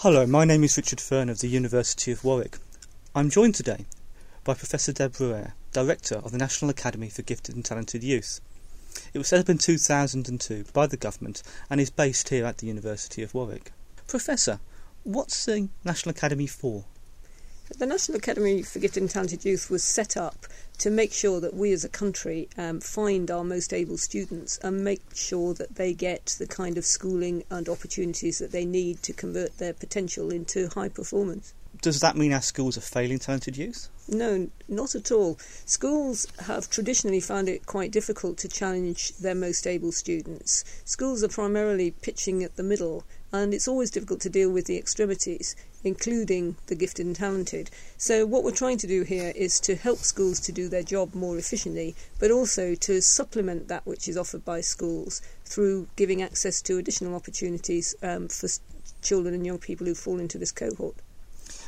Hello, my name is Richard Fern of the University of Warwick. I'm joined today by Professor Eyre, Director of the National Academy for Gifted and Talented Youth. It was set up in 2002 by the government and is based here at the University of Warwick. Professor, what's the National Academy for? The National Academy for Gifted and Talented Youth was set up to make sure that we as a country find our most able students and make sure that they get the kind of schooling and opportunities that they need to convert their potential into high performance. Does that mean our schools are failing talented youth? No, not at all. Schools have traditionally found it quite difficult to challenge their most able students. Schools are primarily pitching at the middle, and it's always difficult to deal with the extremities, including the gifted and talented. So what we're trying to do here is to help schools to do their job more efficiently, but also to supplement that which is offered by schools through giving access to additional opportunities for children and young people who fall into this cohort.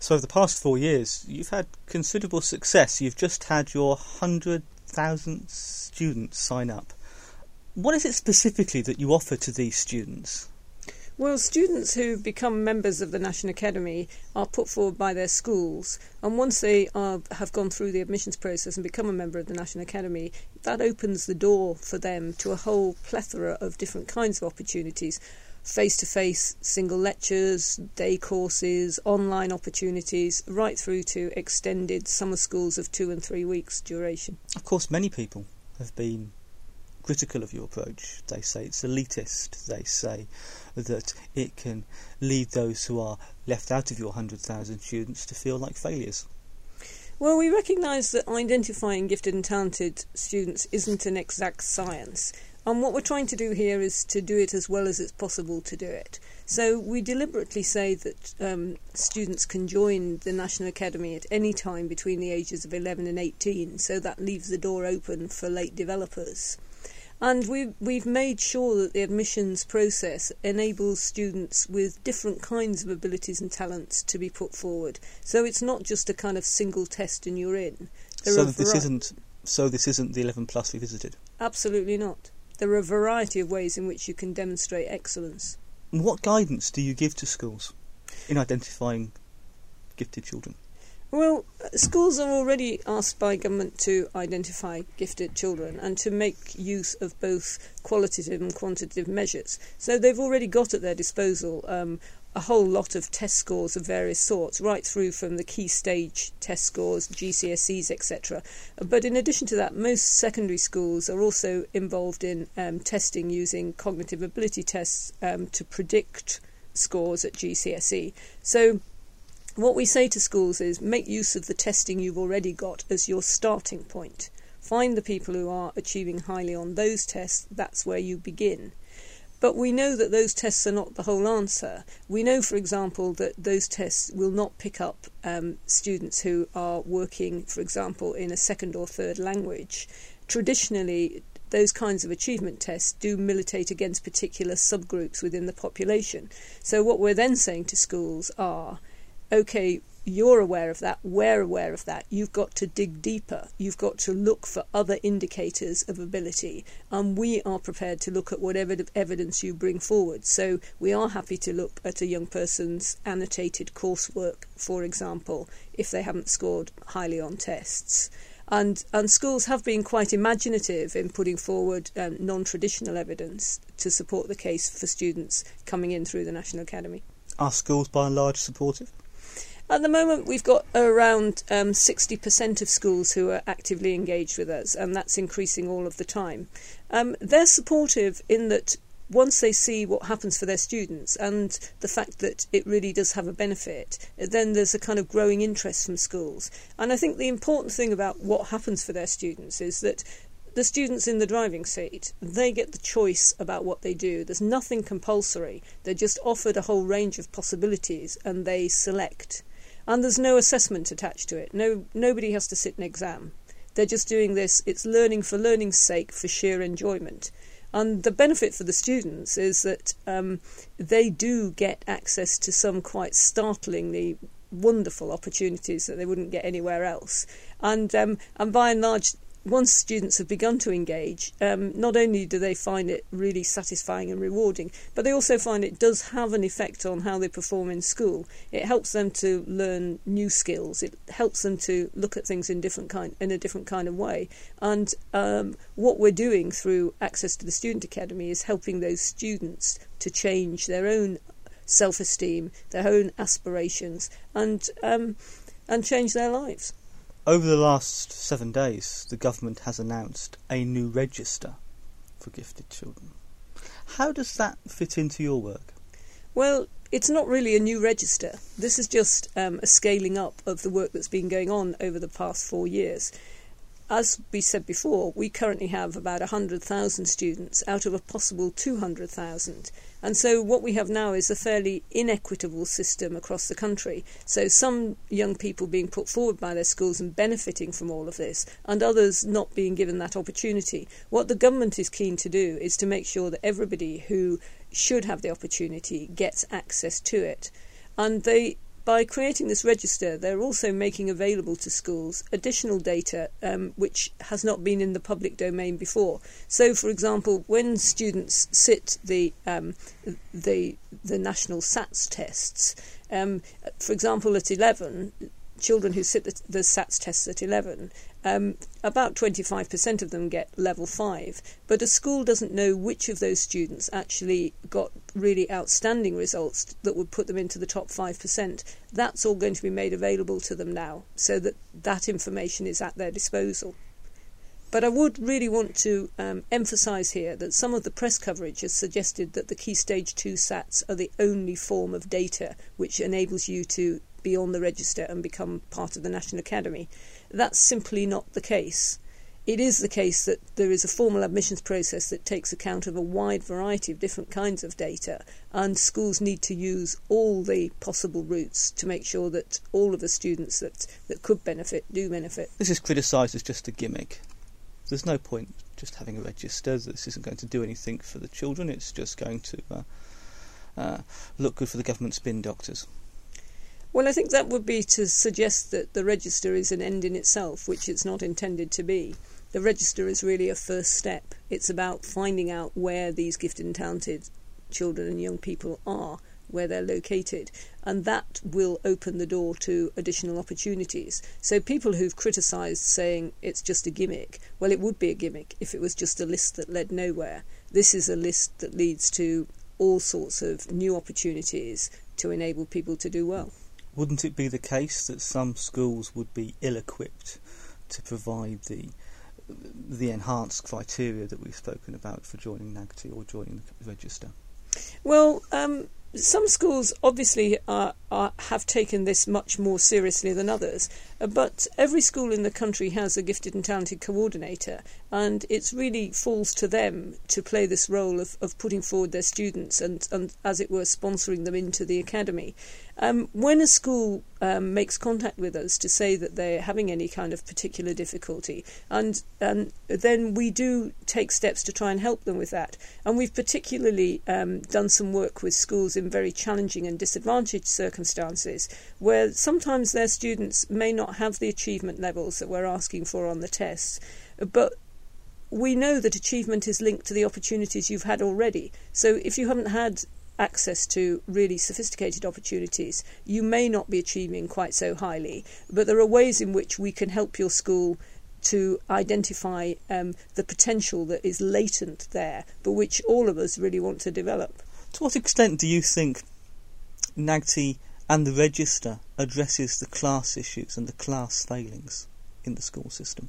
So over the past 4 years, you've had considerable success. You've just had your 100,000 students sign up. What is it specifically that you offer to these students? Well, students who become members of the National Academy are put forward by their schools, and once they have gone through the admissions process and become a member of the National Academy, that opens the door for them to a whole plethora of different kinds of opportunities. Face-to-face single lectures, day courses, online opportunities, right through to extended summer schools of 2 and 3 weeks duration. Of course, many people have been critical of your approach. They say it's elitist. They say that it can lead those who are left out of your 100,000 students to feel like failures. Well, we recognise that identifying gifted and talented students isn't an exact science. And what we're trying to do here is to do it as well as it's possible to do it. So we deliberately say that students can join the National Academy at any time between the ages of 11 and 18, so that leaves the door open for late developers. And we've made sure that the admissions process enables students with different kinds of abilities and talents to be put forward. So it's not just a kind of single test and you're in. So this isn't the 11 plus revisited? Absolutely not. There are a variety of ways in which you can demonstrate excellence. What guidance do you give to schools in identifying gifted children? Well, schools are already asked by government to identify gifted children and to make use of both qualitative and quantitative measures. So they've already got at their disposal a whole lot of test scores of various sorts, right through from the key stage test scores, GCSEs, etc. But in addition to that, most secondary schools are also involved in testing using cognitive ability tests to predict scores at GCSE. So what we say to schools is make use of the testing you've already got as your starting point. Find the people who are achieving highly on those tests. That's where you begin. But we know that those tests are not the whole answer. We know, for example, that those tests will not pick up students who are working, for example, in a second or third language. Traditionally, those kinds of achievement tests do militate against particular subgroups within the population. So what we're then saying to schools are, OK, you're aware of that, we're aware of that, you've got to dig deeper, you've got to look for other indicators of ability, and we are prepared to look at whatever evidence you bring forward. So we are happy to look at a young person's annotated coursework, for example, if they haven't scored highly on tests. And schools have been quite imaginative in putting forward non-traditional evidence to support the case for students coming in through the National Academy. Are schools by and large supportive? At the moment, we've got around 60% of schools who are actively engaged with us, and that's increasing all of the time. They're supportive in that once they see what happens for their students and the fact that it really does have a benefit, then there's a kind of growing interest from schools. And I think the important thing about what happens for their students is that the students in the driving seat, they get the choice about what they do. There's nothing compulsory. They're just offered a whole range of possibilities and they select. And there's no assessment attached to it. Nobody has to sit an exam. They're just doing this. It's learning for learning's sake, for sheer enjoyment. And the benefit for the students is that they do get access to some quite startlingly wonderful opportunities that they wouldn't get anywhere else. And by and large, once students have begun to engage, not only do they find it really satisfying and rewarding, but they also find it does have an effect on how they perform in school. It helps them to learn new skills. It helps them to look at things in a different kind of way. And what we're doing through access to the Student Academy is helping those students to change their own self-esteem, their own aspirations, and change their lives. Over the last 7 days, the government has announced a new register for gifted children. How does that fit into your work? Well, it's not really a new register. This is just a scaling up of the work that's been going on over the past 4 years. As we said before, we currently have about 100,000 students out of a possible 200,000. And so what we have now is a fairly inequitable system across the country. So some young people being put forward by their schools and benefiting from all of this, and others not being given that opportunity. What the government is keen to do is to make sure that everybody who should have the opportunity gets access to it. And by creating this register, they're also making available to schools additional data which has not been in the public domain before. So, for example, when students sit the national SATS tests, for example, at 11, children who sit the SATS tests at 11, about 25% of them get level 5. But a school doesn't know which of those students actually got really outstanding results that would put them into the top 5%. That's all going to be made available to them now, so that that information is at their disposal. But I would really want to emphasise here that some of the press coverage has suggested that the Key Stage 2 SATs are the only form of data which enables you to be on the register and become part of the National Academy. That's simply not the case. It is the case that there is a formal admissions process that takes account of a wide variety of different kinds of data, and schools need to use all the possible routes to make sure that all of the students that could benefit do benefit. This is criticised as just a gimmick. There's no point just having a register. This isn't going to do anything for the children. It's just going to look good for the government spin doctors. Well, I think that would be to suggest that the register is an end in itself, which it's not intended to be. The register is really a first step. It's about finding out where these gifted and talented children and young people are, where they're located, and that will open the door to additional opportunities. So people who've criticised saying it's just a gimmick, well, it would be a gimmick if it was just a list that led nowhere. This is a list that leads to all sorts of new opportunities to enable people to do well. Wouldn't it be the case that some schools would be ill-equipped to provide the enhanced criteria that we've spoken about for joining NAGTI or joining the register? Well, some schools obviously have taken this much more seriously than others, but every school in the country has a gifted and talented coordinator, and it really falls to them to play this role of putting forward their students and, as it were, sponsoring them into the academy. When a school makes contact with us to say that they're having any kind of particular difficulty, and then we do take steps to try and help them with that. And we've particularly done some work with schools in very challenging and disadvantaged circumstances, where sometimes their students may not have the achievement levels that we're asking for on the tests, but we know that achievement is linked to the opportunities you've had already. So if you haven't had access to really sophisticated opportunities, you may not be achieving quite so highly, but there are ways in which we can help your school to identify the potential that is latent there, but which all of us really want to develop. To what extent do you think NAGTI and the register addresses the class issues and the class failings in the school system?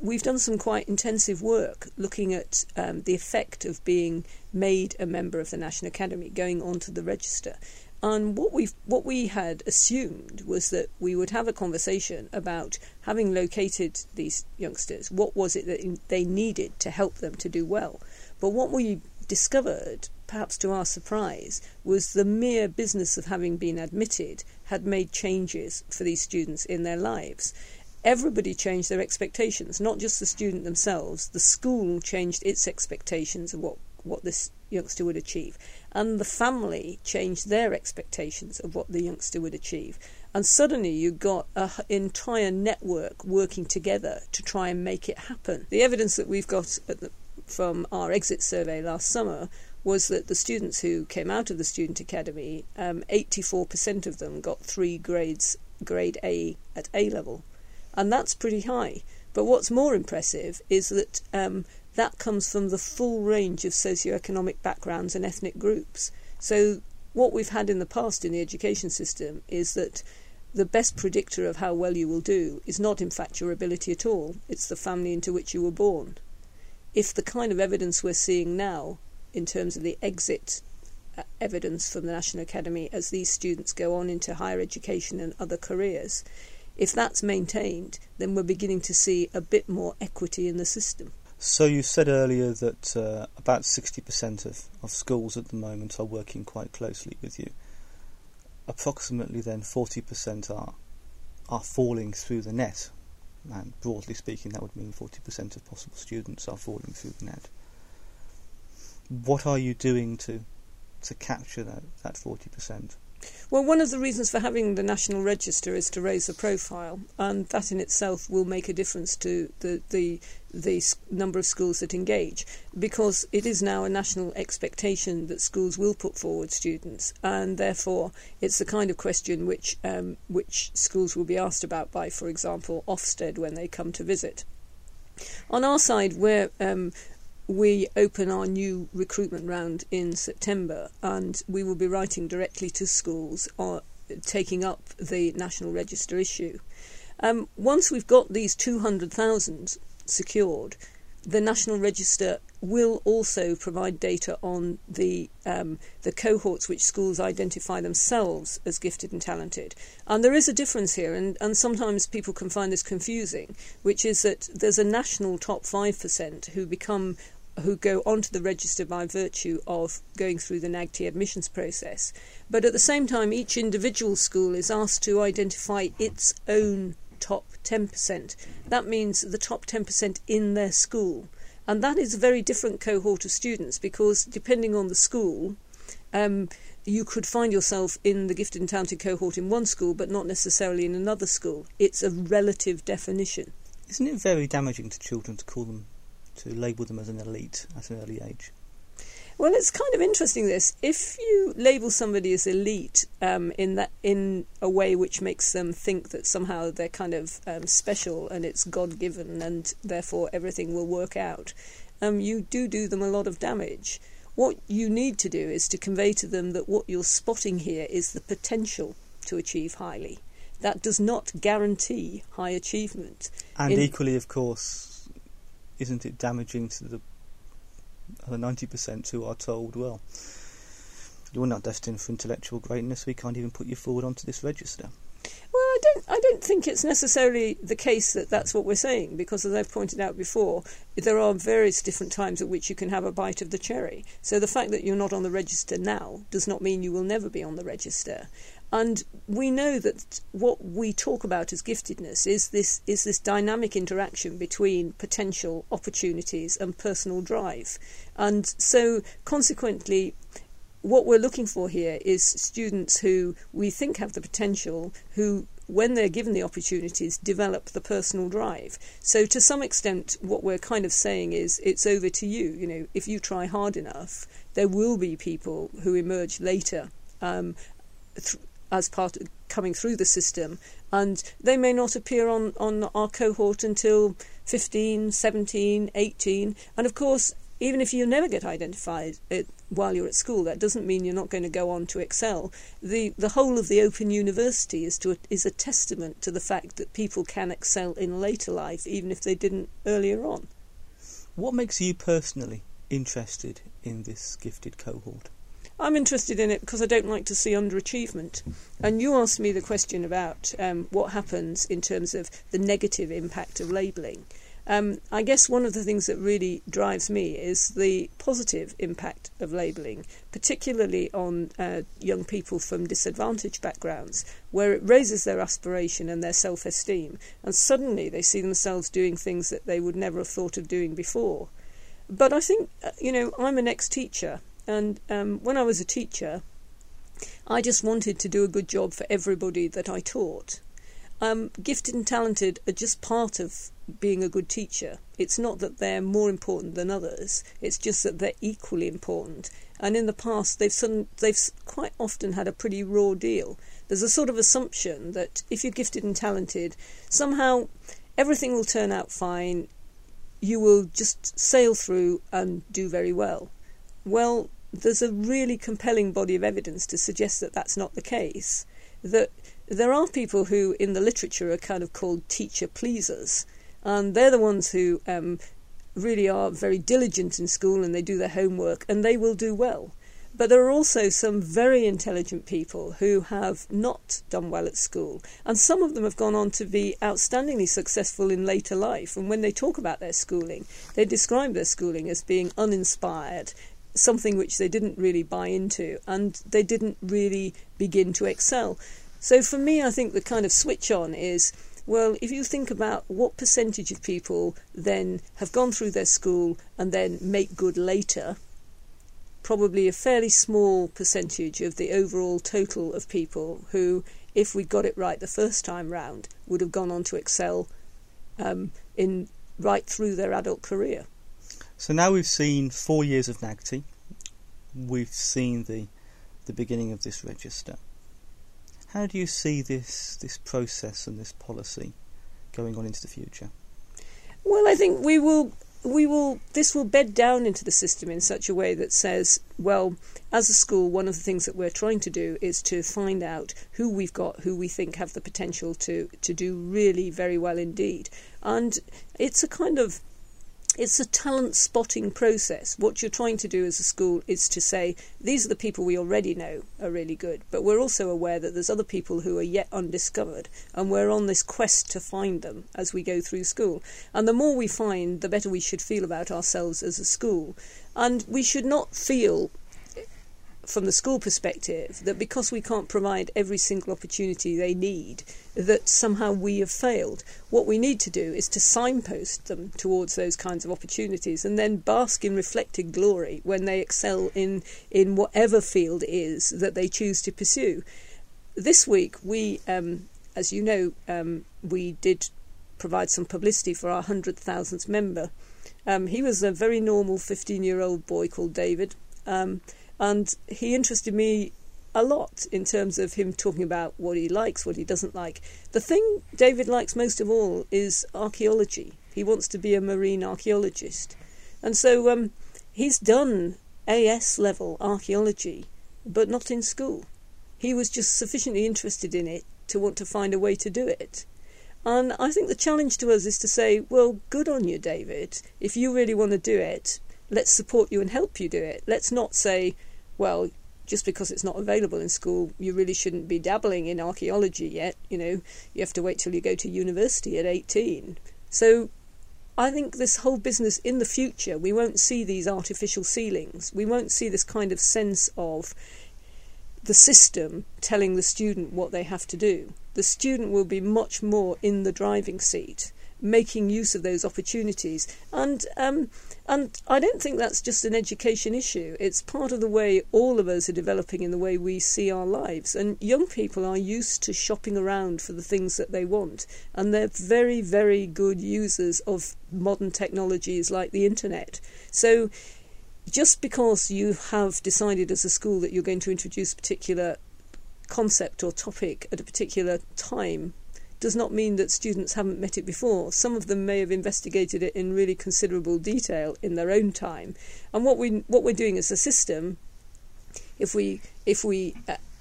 We've done some quite intensive work looking at the effect of being made a member of the National Academy, going onto the register. And what we had assumed was that we would have a conversation about, having located these youngsters, what was it that they needed to help them to do well. But what we discovered, perhaps to our surprise, was the mere business of having been admitted had made changes for these students in their lives. Everybody changed their expectations, not just the student themselves. The school changed its expectations of what this youngster would achieve. and the family changed their expectations of what the youngster would achieve. And suddenly you got an entire network working together to try and make it happen. The evidence that we've got from our exit survey last summer was that the students who came out of the Student Academy, 84% of them got 3 grades, grade A at A level. And that's pretty high. But what's more impressive is that that comes from the full range of socioeconomic backgrounds and ethnic groups. So what we've had in the past in the education system is that the best predictor of how well you will do is not, in fact, your ability at all. It's the family into which you were born. If the kind of evidence we're seeing now in terms of the exit evidence from the National Academy as these students go on into higher education and other careers, if that's maintained, then we're beginning to see a bit more equity in the system. So you said earlier that about 60% of schools at the moment are working quite closely with you. Approximately then 40% are falling through the net. And broadly speaking, that would mean 40% of possible students are falling through the net. What are you doing to capture that 40%? Well, one of the reasons for having the National Register is to raise the profile, and that in itself will make a difference to the number of schools that engage, because it is now a national expectation that schools will put forward students, and therefore it's the kind of question which schools will be asked about by, for example, Ofsted when they come to visit. On our side, we open our new recruitment round in September, and we will be writing directly to schools taking up the National Register issue. Once we've got these 200,000 secured, the National Register will also provide data on the cohorts which schools identify themselves as gifted and talented. And there is a difference here, and sometimes people can find this confusing, which is that there's a national top 5% who go onto the register by virtue of going through the NAGTE admissions process. But at the same time, each individual school is asked to identify its own top 10%. That means the top 10% in their school. And that is a very different cohort of students, because depending on the school, you could find yourself in the gifted and talented cohort in one school, but not necessarily in another school. It's a relative definition. Isn't it very damaging to children to label them as an elite at an early age? Well, it's kind of interesting, this. If you label somebody as elite in a way which makes them think that somehow they're kind of special and it's God-given and therefore everything will work out, you do them a lot of damage. What you need to do is to convey to them that what you're spotting here is the potential to achieve highly. That does not guarantee high achievement. And equally, of course, isn't it damaging to the 90% who are told, well, you're not destined for intellectual greatness, we can't even put you forward onto this register? Well, I don't think it's necessarily the case that that's what we're saying, because as I've pointed out before, there are various different times at which you can have a bite of the cherry. So the fact that you're not on the register now does not mean you will never be on the register. And we know that what we talk about as giftedness is this dynamic interaction between potential, opportunities and personal drive. And so consequently, what we're looking for here is students who we think have the potential, who, when they're given the opportunities, develop the personal drive. So to some extent, what we're kind of saying is it's over to you. You know, if you try hard enough, there will be people who emerge later as part of coming through the system, and they may not appear on our cohort until 15, 17, 18. And of course, even if you never get identified while you're at school, that doesn't mean you're not going to go on to excel. The whole of the Open University is a testament to the fact that people can excel in later life, even if they didn't earlier on. What makes you personally interested in this gifted cohort? I'm interested in it because I don't like to see underachievement. And you asked me the question about what happens in terms of the negative impact of labelling. I guess one of the things that really drives me is the positive impact of labelling, particularly on young people from disadvantaged backgrounds, where it raises their aspiration and their self-esteem, and suddenly they see themselves doing things that they would never have thought of doing before. But I think, I'm an ex-teacher, And when I was a teacher, I just wanted to do a good job for everybody that I taught. Gifted and talented are just part of being a good teacher. It's not that they're more important than others, it's just that they're equally important. And in the past, they've quite often had a pretty raw deal. There's a sort of assumption that if you're gifted and talented, somehow everything will turn out fine, you will just sail through and do very well. Well, there's a really compelling body of evidence to suggest that that's not the case. That there are people who in the literature are kind of called teacher pleasers, and they're the ones who really are very diligent in school and they do their homework and they will do well. But there are also some very intelligent people who have not done well at school, and some of them have gone on to be outstandingly successful in later life, and when they talk about their schooling, they describe their schooling as being uninspired, something which they didn't really buy into and they didn't really begin to excel. So for me, I think the kind of switch on is, well, if you think about what percentage of people then have gone through their school and then make good later, probably a fairly small percentage of the overall total of people who, if we got it right the first time round, would have gone on to excel in right through their adult career. So now we've seen 4 years of NAGTE, we've seen the beginning of this register. How do you see this process and this policy going on into the future? Well, I think this will bed down into the system in such a way that says, well, as a school, one of the things that we're trying to do is to find out who we've got, who we think have the potential to do really very well indeed. And it's a kind of, it's a talent spotting process. What you're trying to do as a school is to say, these are the people we already know are really good, but we're also aware that there's other people who are yet undiscovered, and we're on this quest to find them as we go through school. And the more we find, the better we should feel about ourselves as a school. And we should not feel, from the school perspective, that because we can't provide every single opportunity they need, that somehow we have failed. What we need to do is to signpost them towards those kinds of opportunities and then bask in reflected glory when they excel in whatever field it is that they choose to pursue. This week, we, as you know, we did provide some publicity for our 100,000th member. He was a very normal 15-year-old boy called David, and he interested me a lot in terms of him talking about what he likes, what he doesn't like. The thing David likes most of all is archaeology. He wants to be a marine archaeologist. And so he's done AS level archaeology, but not in school. He was just sufficiently interested in it to want to find a way to do it. And I think the challenge to us is to say, well, good on you, David. If you really want to do it, let's support you and help you do it. Let's not say, well, just because it's not available in school, you really shouldn't be dabbling in archaeology yet. You know, you have to wait till you go to university at 18. So I think this whole business in the future, we won't see these artificial ceilings. We won't see this kind of sense of the system telling the student what they have to do. The student will be much more in the driving seat, making use of those opportunities. And I don't think that's just an education issue. It's part of the way all of us are developing in the way we see our lives. And young people are used to shopping around for the things that they want. And they're very, very good users of modern technologies like the internet. So just because you have decided as a school that you're going to introduce a particular concept or topic at a particular time does not mean that students haven't met it before. Some of them may have investigated it in really considerable detail in their own time. And what we're doing as a system, if we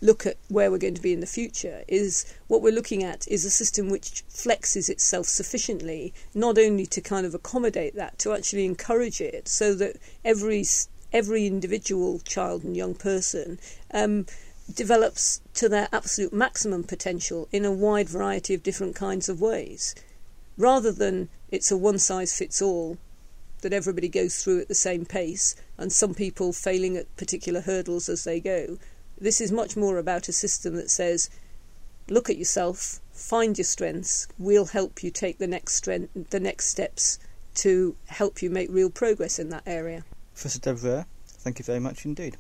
look at where we're going to be in the future, is what we're looking at is a system which flexes itself sufficiently, not only to kind of accommodate that, to actually encourage it, so that every individual child and young person develops to their absolute maximum potential in a wide variety of different kinds of ways, rather than it's a one-size-fits-all that everybody goes through at the same pace and some people failing at particular hurdles as they go. This is much more about a system that says, look at yourself, find your strengths, we'll help you take the next steps to help you make real progress in that area. Professor Eyre, Thank you very much indeed.